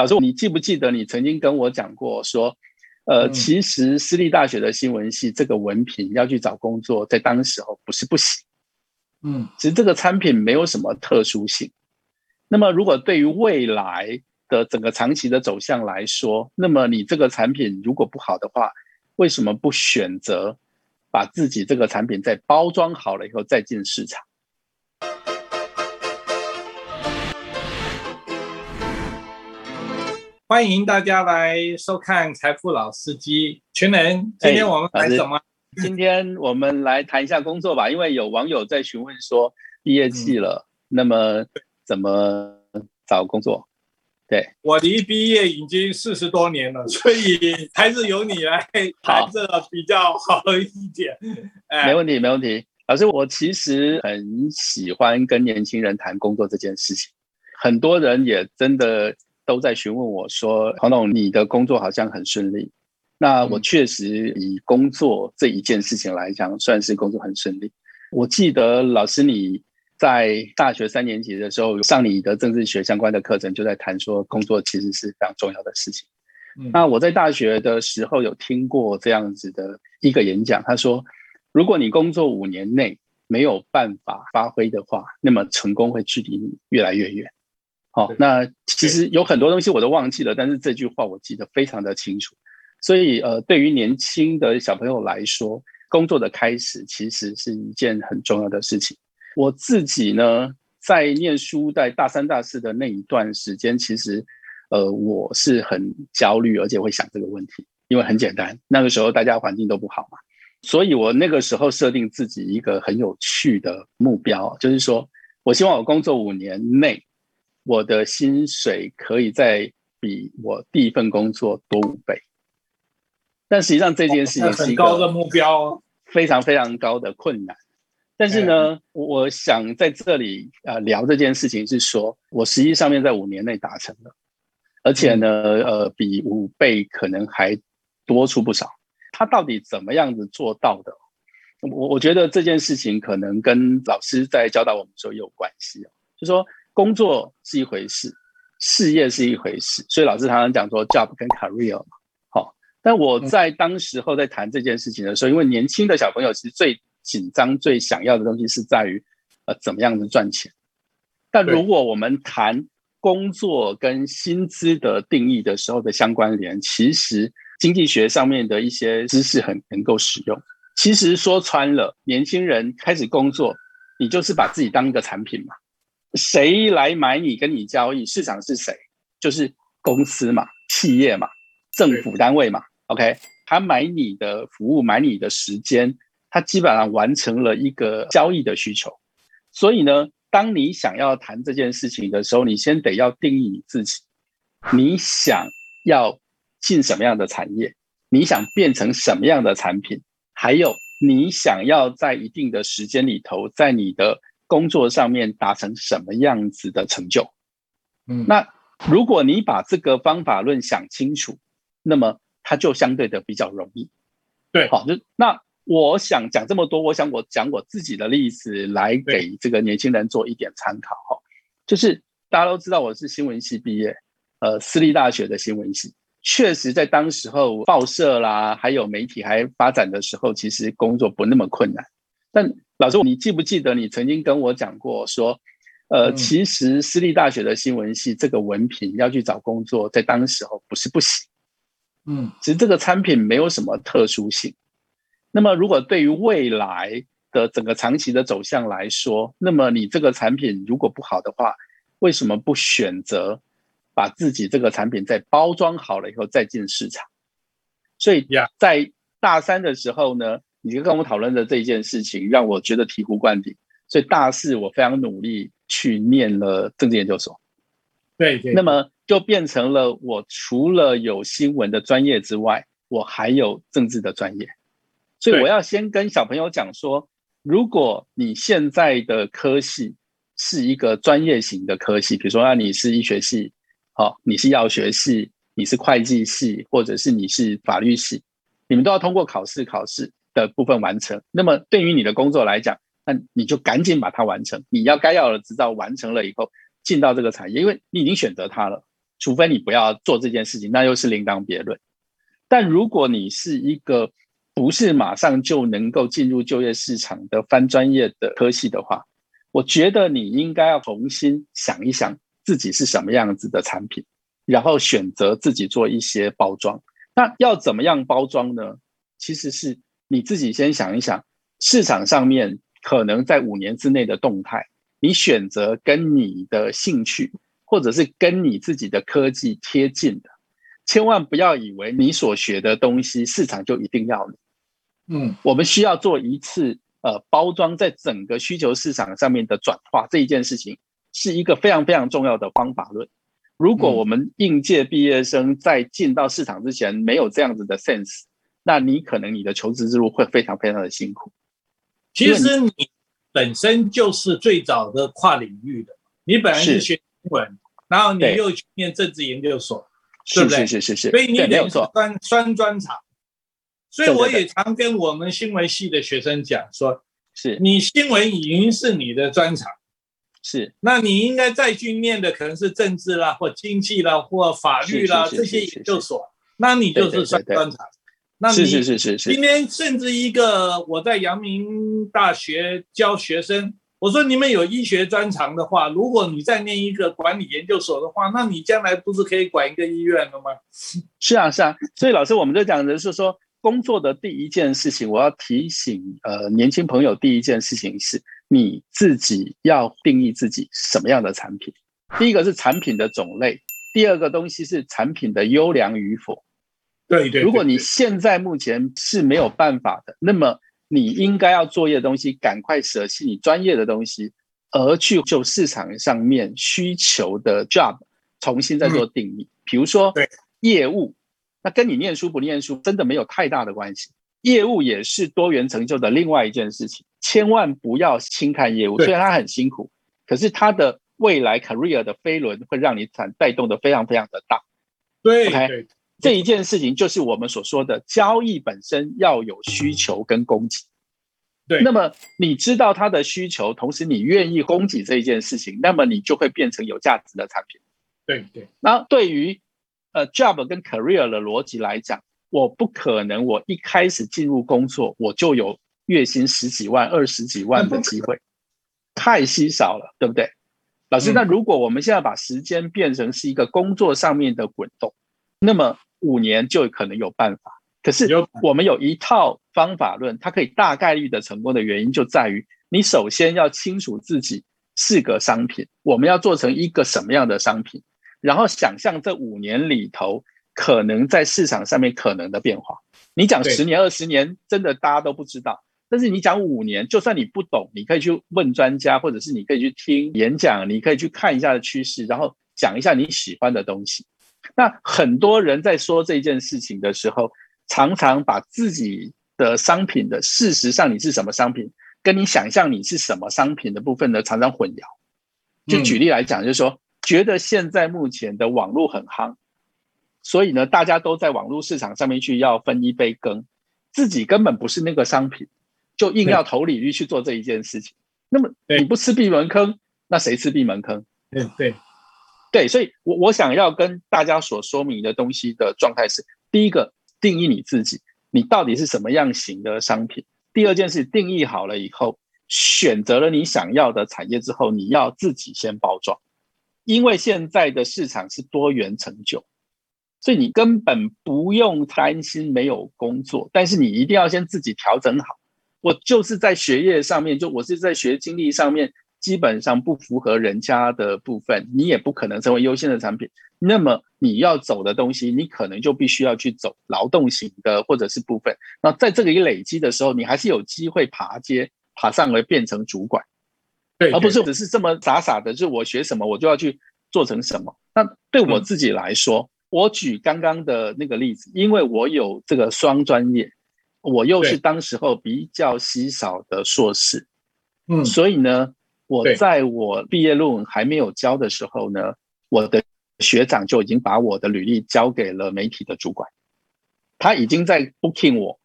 老师，你记不记得你曾经跟我讲过说，其实私立大学的新闻系这个文凭要去找工作，在当时候不是不行。其实这个产品没有什么特殊性。那么如果对于未来的整个长期的走向来说，那么你这个产品如果不好的话，为什么不选择把自己这个产品再包装好了以后再进市场？欢迎大家来收看财富老司机群人，今天我们谈什么？今天我们来谈一下工作吧，因为有网友在询问说毕业季了，那么怎么找工作？对，我离毕业已经40多年了，所以还是由你来谈这比较好一点。没问题，没问题。老师，我其实很喜欢跟年轻人谈工作这件事情，很多人也真的都在询问我说，黄董，你的工作好像很顺利。那我确实以工作这一件事情来讲，算是工作很顺利。我记得老师你在大学3年级的时候上你的政治学相关的课程，就在谈说工作其实是非常重要的事情。那我在大学的时候有听过这样子的一个演讲，他说如果你工作5年内没有办法发挥的话，那么成功会距离你越来越远。好，那其实有很多东西我都忘记了，但是这句话我记得非常的清楚。所以对于年轻的小朋友来说，工作的开始其实是一件很重要的事情。我自己呢，在念书在大3、大4的那一段时间，其实我是很焦虑，而且会想这个问题，因为很简单，那个时候大家环境都不好嘛。所以我那个时候设定自己一个很有趣的目标，就是说我希望我工作5年内，我的薪水可以再比我第一份工作多5倍，但实际上这件事情是一个很高的目标，非常非常高的困难。但是呢，我想在这里聊这件事情是说，我实际上面在5年内达成了，而且呢，比5倍可能还多出不少。他到底怎么样子做到的？我觉得这件事情可能跟老师在教导我们说也有关系哦，就说，工作是一回事，事业是一回事，所以老师常常讲说 job 跟 career 嘛。好，但我在当时候在谈这件事情的时候，因为年轻的小朋友其实最紧张最想要的东西是在于怎么样子赚钱。但如果我们谈工作跟薪资的定义的时候的相关联，其实经济学上面的一些知识很能够使用。其实说穿了，年轻人开始工作，你就是把自己当一个产品嘛，谁来买你跟你交易，市场是谁，就是公司嘛，企业嘛，政府单位嘛。 OK， 他买你的服务，买你的时间，他基本上完成了一个交易的需求。所以呢，当你想要谈这件事情的时候，你先得要定义你自己，你想要进什么样的产业，你想变成什么样的产品，还有你想要在一定的时间里头在你的工作上面达成什么样子的成就。那如果你把这个方法论想清楚，那么它就相对的比较容易。对，好，那我想讲这么多，我想我讲我自己的例子来给这个年轻人做一点参考。就是大家都知道我是新闻系毕业，私立大学的新闻系，确实在当时候报社啦，还有媒体还发展的时候，其实工作不那么困难。但老师，你记不记得你曾经跟我讲过说，其实私立大学的新闻系这个文凭要去找工作，在当时候不是不行。其实这个产品没有什么特殊性。那么如果对于未来的整个长期的走向来说，那么你这个产品如果不好的话，为什么不选择把自己这个产品再包装好了以后再进市场？所以在大3的时候呢，你就跟我讨论的这件事情让我觉得醍醐灌顶，所以大4我非常努力去念了政治研究所。 对，那么就变成了我除了有新闻的专业之外，我还有政治的专业。所以我要先跟小朋友讲说，如果你现在的科系是一个专业型的科系，比如说你是医学系，你是药学系，你是会计系，或者是你是法律系，你们都要通过考试的部分完成。那么对于你的工作来讲，那你就赶紧把它完成，你要该要的执照完成了以后进到这个产业，因为你已经选择它了，除非你不要做这件事情，那又是另当别论。但如果你是一个不是马上就能够进入就业市场的翻专业的科系的话，我觉得你应该要重新想一想自己是什么样子的产品，然后选择自己做一些包装。那要怎么样包装呢？其实是你自己先想一想市场上面可能在5年之内的动态，你选择跟你的兴趣或者是跟你自己的科技贴近的。千万不要以为你所学的东西市场就一定要你。我们需要做一次包装在整个需求市场上面的转化，这一件事情是一个非常非常重要的方法论。如果我们应届毕业生在进到市场之前没有这样子的 sense， 那你可能你的求职之路会非常非常的辛苦。其实你本身就是最早的跨领域的，你本来是学英文，然后你又去念政治研究所，对不对？是，所以你也是双专长。所以我也常跟我们新闻系的学生讲说，是你新闻已经是你的专长，是，那你应该再去念的可能是政治啦，或经济啦，或法律啦，这些研究所，那你就是双专长。那你今天甚至一个我在阳明大学教学生，我说你们有医学专长的话，如果你再念一个管理研究所的话，那你将来不是可以管一个医院了吗？是啊是啊，所以老师我们就讲的是说，工作的第一件事情，我要提醒年轻朋友，第一件事情是你自己要定义自己什么样的产品。第一个是产品的种类，第二个东西是产品的优良与否。对，如果你现在目前是没有办法的，那么你应该要作业的东西赶快舍弃你专业的东西，而去就市场上面需求的 job 重新再做定义。比如说业务，那跟你念书不念书真的没有太大的关系，业务也是多元成就的另外一件事情。千万不要轻看业务，虽然它很辛苦，可是它的未来 career 的飞轮会让你带动的非常非常的大。对，这一件事情就是我们所说的交易本身要有需求跟供给。对，那么你知道它的需求，同时你愿意供给这一件事情，那么你就会变成有价值的产品。对，那对于job 跟 career 的逻辑来讲，我不可能我一开始进入工作我就有月薪10几万、20几万的机会，太稀少了，对不对？老师，那如果我们现在把时间变成是一个工作上面的滚动，那么5年就可能有办法。可是我们有一套方法论，它可以大概率的成功的原因就在于你首先要清楚自己是个商品，我们要做成一个什么样的商品，然后想象这5年里头可能在市场上面可能的变化。你讲10年20年真的大家都不知道，但是你讲5年，就算你不懂，你可以去问专家，或者是你可以去听演讲，你可以去看一下的趋势，然后讲一下你喜欢的东西。那很多人在说这件事情的时候，常常把自己的商品的事实上你是什么商品跟你想象你是什么商品的部分呢常常混淆。就举例来讲，就是说觉得现在目前的网络很夯，所以呢大家都在网络市场上面去要分一杯羹，自己根本不是那个商品，就硬要投履历去做这一件事情。那么你不吃闭门羹，那谁吃闭门羹？对，所以我想要跟大家所说明的东西的状态是，第一个定义你自己，你到底是什么样型的商品。第二件事，定义好了以后，选择了你想要的产业之后，你要自己先包装。因为现在的市场是多元成就，所以你根本不用担心没有工作，但是你一定要先自己调整好。我就是在学业上面，就我是在学经历上面基本上不符合人家的部分，你也不可能成为优先的产品。那么你要走的东西，你可能就必须要去走劳动型的或者是部分。那在这个累积的时候，你还是有机会爬阶，爬上来变成主管。对，而不是只是这么傻傻的，就是我学什么我就要去做成什么。那对我自己来说，我举刚刚的那个例子，因为我有这个双专业，我又是当时候比较稀少的硕士，所以呢我在我毕业论文还没有交的时候呢，我的学长就已经把我的履历交给了媒体的主管，他已经在 booking 我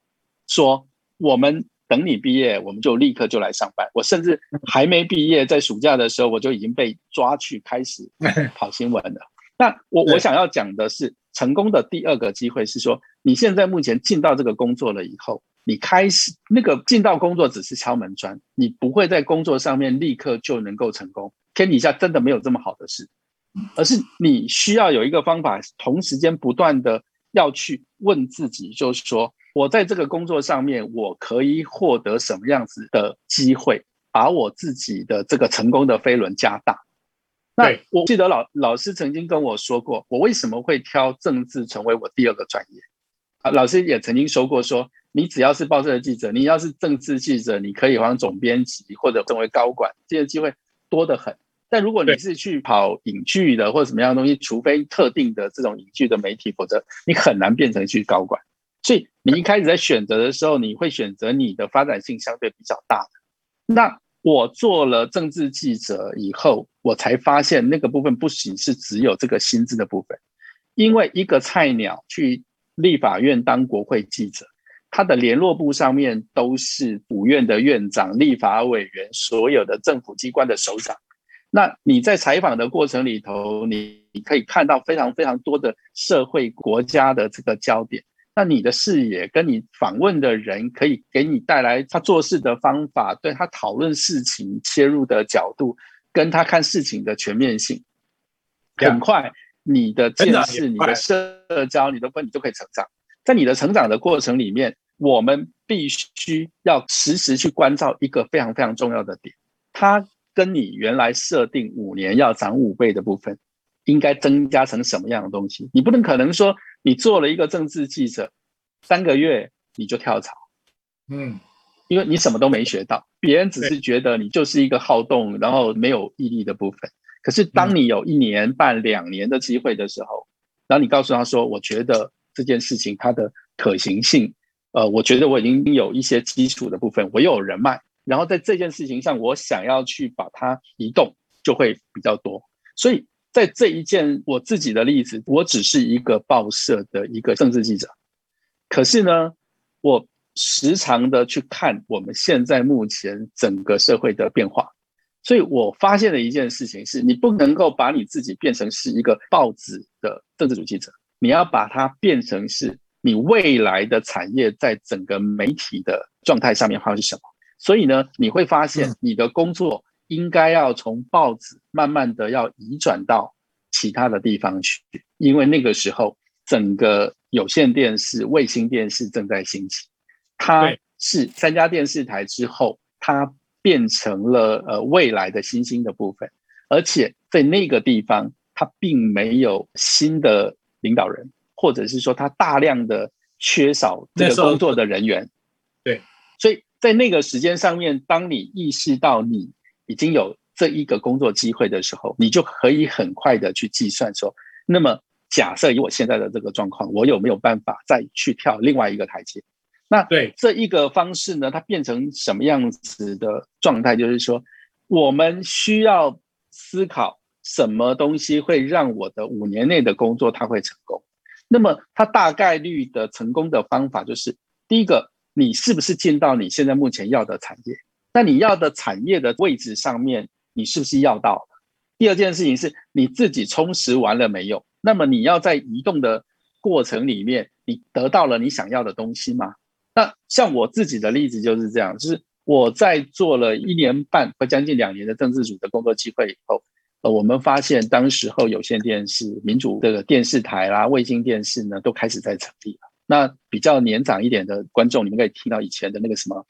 说，我们等你毕业我们就立刻就来上班。我甚至还没毕业，在暑假的时候我就已经被抓去开始跑新闻了。那我想要讲的是，成功的第二个机会是说，你现在目前进到这个工作了以后，你开始那个进到工作只是敲门砖，你不会在工作上面立刻就能够成功，天底下真的没有这么好的事，而是你需要有一个方法，同时间不断的要去问自己，就是说我在这个工作上面我可以获得什么样子的机会，把我自己的这个成功的飞轮加大。那我记得 老师曾经跟我说过，我为什么会挑政治成为我第二个专业，老师也曾经说过说，你只要是报社的记者，你要是政治记者，你可以往总编辑或者成为高管，这些机会多得很。但如果你是去跑影剧的或者什么样的东西，除非特定的这种影剧的媒体，否则你很难变成去高管。所以你一开始在选择的时候，你会选择你的发展性相对比较大的。那我做了政治记者以后，我才发现那个部分不仅是只有这个薪资的部分，因为一个菜鸟去立法院当国会记者，他的联络部上面都是府院的院长、立法委员，所有的政府机关的首长。那你在采访的过程里头，你可以看到非常非常多的社会国家的这个焦点，那你的视野跟你访问的人可以给你带来他做事的方法，对他讨论事情切入的角度，跟他看事情的全面性，很快你的见识、你的社交、你都可以成长。在你的成长的过程里面，我们必须要时时去关照一个非常非常重要的点，它跟你原来设定5年要涨5倍的部分应该增加成什么样的东西。你不能可能说你做了一个政治记者3个月你就跳槽，因为你什么都没学到，别人只是觉得你就是一个好动然后没有毅力的部分。可是当你有1年半2年的机会的时候，然后你告诉他说，我觉得这件事情它的可行性，我觉得我已经有一些基础的部分，我又有人脉，然后在这件事情上我想要去把它移动就会比较多。所以在这一件我自己的例子，我只是一个报社的一个政治记者，可是呢，我时常的去看我们现在目前整个社会的变化。所以我发现的一件事情是，你不能够把你自己变成是一个报纸的政治主记者，你要把它变成是你未来的产业在整个媒体的状态上面会是什么。所以呢，你会发现你的工作应该要从报纸慢慢的要移转到其他的地方去，因为那个时候整个有线电视、卫星电视正在兴起，它是3家电视台之后，它变成了未来的新兴的部分，而且在那个地方它并没有新的领导人，或者是说他大量的缺少这个工作的人员。对，所以在那个时间上面，当你意识到你已经有这一个工作机会的时候，你就可以很快的去计算说，那么假设以我现在的这个状况，我有没有办法再去跳另外一个台阶。那对这一个方式呢，它变成什么样子的状态，就是说我们需要思考什么东西会让我的5年内的工作它会成功。那么它大概率的成功的方法就是，第一个，你是不是进到你现在目前要的产业，那你要的产业的位置上面你是不是要到了。第二件事情是，你自己充实完了没有，那么你要在移动的过程里面你得到了你想要的东西吗？那像我自己的例子就是这样，就是我在做了1年半或将近2年的政治组的工作机会以后，我们发现当时候有线电视、民主这个电视台啦、卫星电视呢，都开始在成立了。那比较年长一点的观众，你们可以听到以前的那个什么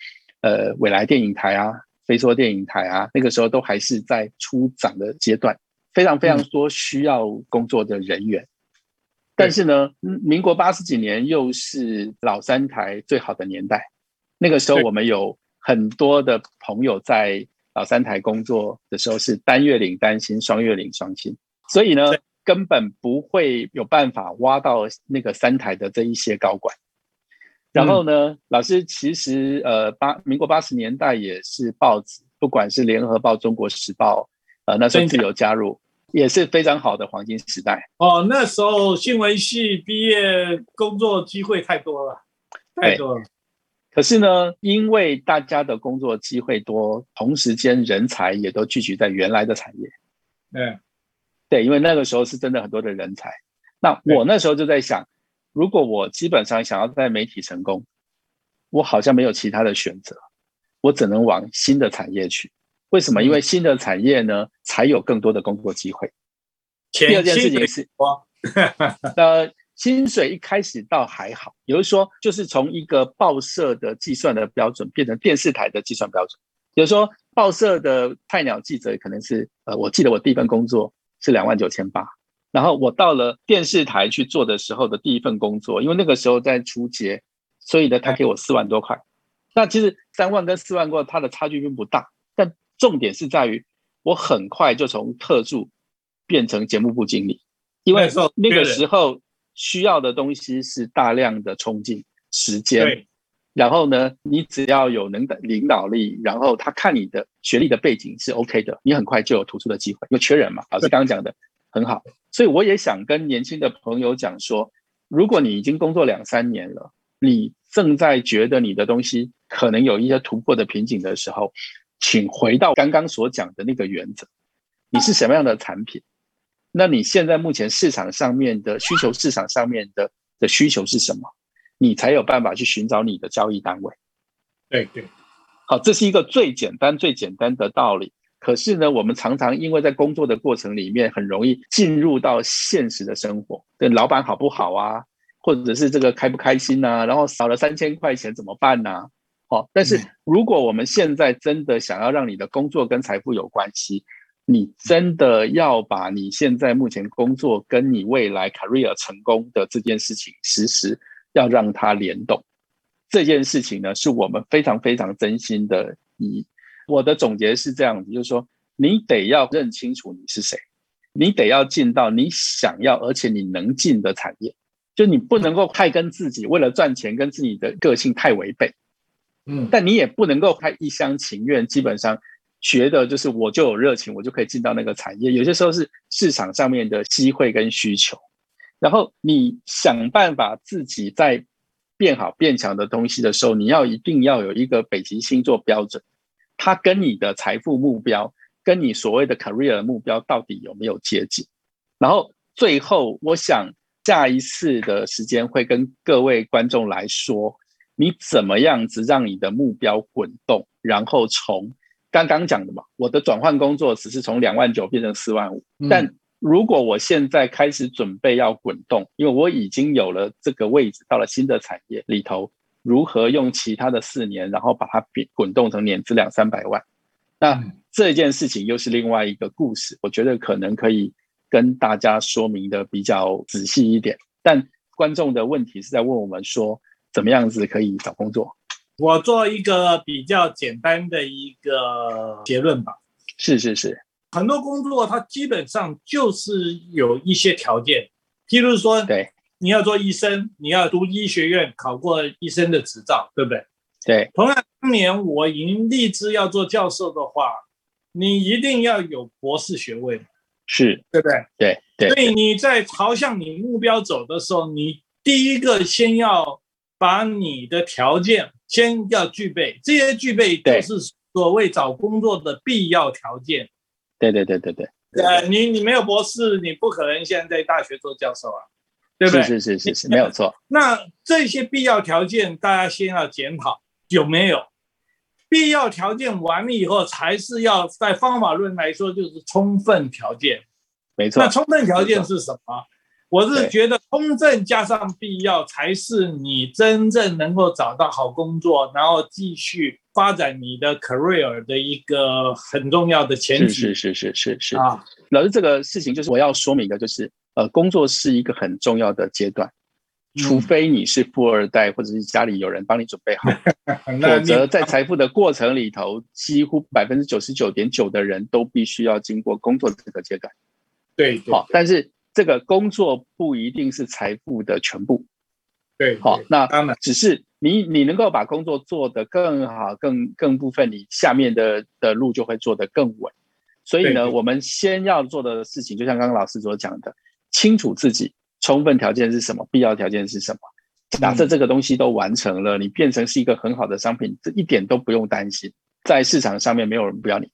未来电影台啊、飞说电影台啊，那个时候都还是在初长的阶段，非常非常多需要工作的人员。但是呢，民国80几年又是老三台最好的年代，那个时候我们有很多的朋友在老三台工作的时候是单月领单薪、双月领双薪，所以呢根本不会有办法挖到那个三台的这一些高管。然后呢，老师其实民国80年代也是报纸，不管是联合报、中国时报，那时候自由加入也是非常好的黄金时代。哦，那时候新闻系毕业工作机会太多了，太多了。可是呢，因为大家的工作机会多，同时间人才也都聚集在原来的产业。对，因为那个时候是真的很多的人才。那我那时候就在想，如果我基本上想要在媒体成功，我好像没有其他的选择，我只能往新的产业去。为什么？因为新的产业呢，才有更多的工作机会。第二件事情是，薪水一开始倒还好，比如说就是从一个报社的计算的标准变成电视台的计算标准。比如说报社的菜鸟记者可能是我记得我第一份工作是29,800，然后我到了电视台去做的时候的第一份工作，因为那个时候在初阶，所以呢他给我4万多块。那其实3万跟4万块它的差距并不大，但重点是在于我很快就从特助变成节目部经理，因为那个时候需要的东西是大量的冲劲时间，然后呢你只要有领导力，然后他看你的学历的背景是 OK 的，你很快就有突出的机会，因为缺人嘛，老师刚刚讲的很好。所以我也想跟年轻的朋友讲说，如果你已经工作2-3年了，你正在觉得你的东西可能有一些突破的瓶颈的时候，请回到刚刚所讲的那个原则，你是什么样的产品，那你现在目前市场上面的需求，市场上面的需求是什么，你才有办法去寻找你的交易单位。对对，好，这是一个最简单的道理。可是呢，我们常常因为在工作的过程里面，很容易进入到现实的生活，对老板好不好啊，或者是这个开不开心啊，然后少了3000块钱怎么办啊？好，但是如果我们现在真的想要让你的工作跟财富有关系，你真的要把你现在目前工作跟你未来 career 成功的这件事情时时要让它联动。这件事情呢，是我们非常非常真心的意义。我的总结是这样子，就是说你得要认清楚你是谁，你得要进到你想要而且你能进的产业，就你不能够太跟自己为了赚钱跟自己的个性太违背，但你也不能够太一厢情愿，基本上觉得就是我就有热情我就可以进到那个产业。有些时候是市场上面的机会跟需求，然后你想办法自己在变好变强的东西的时候，你要一定要有一个北极星座标准，它跟你的财富目标跟你所谓的 career 目标到底有没有接近。然后最后我想下一次的时间会跟各位观众来说，你怎么样子让你的目标滚动，然后从刚刚讲的嘛，我的转换工作只是从2万9变成4万5，但如果我现在开始准备要滚动，因为我已经有了这个位置，到了新的产业里头，如何用其他的4年然后把它滚动成年资200-300万，那这件事情又是另外一个故事，我觉得可能可以跟大家说明的比较仔细一点。但观众的问题是在问我们说怎么样子可以找工作，我做一个比较简单的一个结论吧。是是是，很多工作它基本上就是有一些条件，譬如说对，你要做医生，你要读医学院，考过医生的执照，对不对？对。同样当年我已经立志要做教授的话，你一定要有博士学位，是，对不对？对对。所以你在朝向你目标走的时候，你第一个先要把你的条件先要具备，这些具备就是所谓找工作的必要条件。对对对对对。你没有博士，你不可能现在在大学做教授啊，对不对？是是是是，没有错。那这些必要条件，大家先要检讨有没有。必要条件完了以后，才是要在方法论来说就是充分条件。没错。那充分条件是什么？我是觉得充分加上必要才是你真正能够找到好工作，然后继续发展你的 career 的一个很重要的前提。是是是是是啊，老师，这个事情就是我要说明的，就是工作是一个很重要的阶段，除非你是富二代或者是家里有人帮你准备好，否则在财富的过程里头，几乎 99.9% 的人都必须要经过工作这个阶段。对，好，但是这个工作不一定是财富的全部，对，好，那只是你能够把工作做得更好，更部分，你下面的路就会做得更稳。所以呢，我们先要做的事情，就像刚刚老师所讲的，清楚自己充分条件是什么，必要条件是什么。假设这个东西都完成了，你变成是一个很好的商品，这一点都不用担心，在市场上面没有人不要你。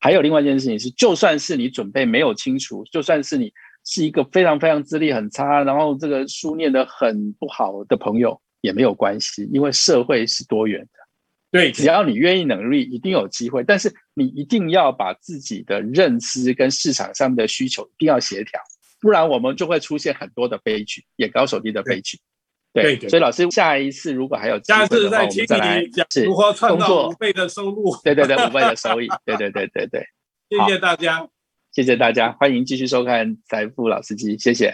还有另外一件事情是，就算是你准备没有清楚，就算是你是一个非常非常资历很差，然后这个书念得很不好的朋友也没有关系，因为社会是多元的，对，只要你愿意努力一定有机会，但是你一定要把自己的认知跟市场上的需求一定要协调，不然我们就会出现很多的悲剧，眼高手低的悲剧。 对，所以老师下一次如果还有机会的话，我们再来讲如何创造5倍的收入，对，5倍的收益，对，谢谢大家，谢谢大家，欢迎继续收看财富老司机，谢谢。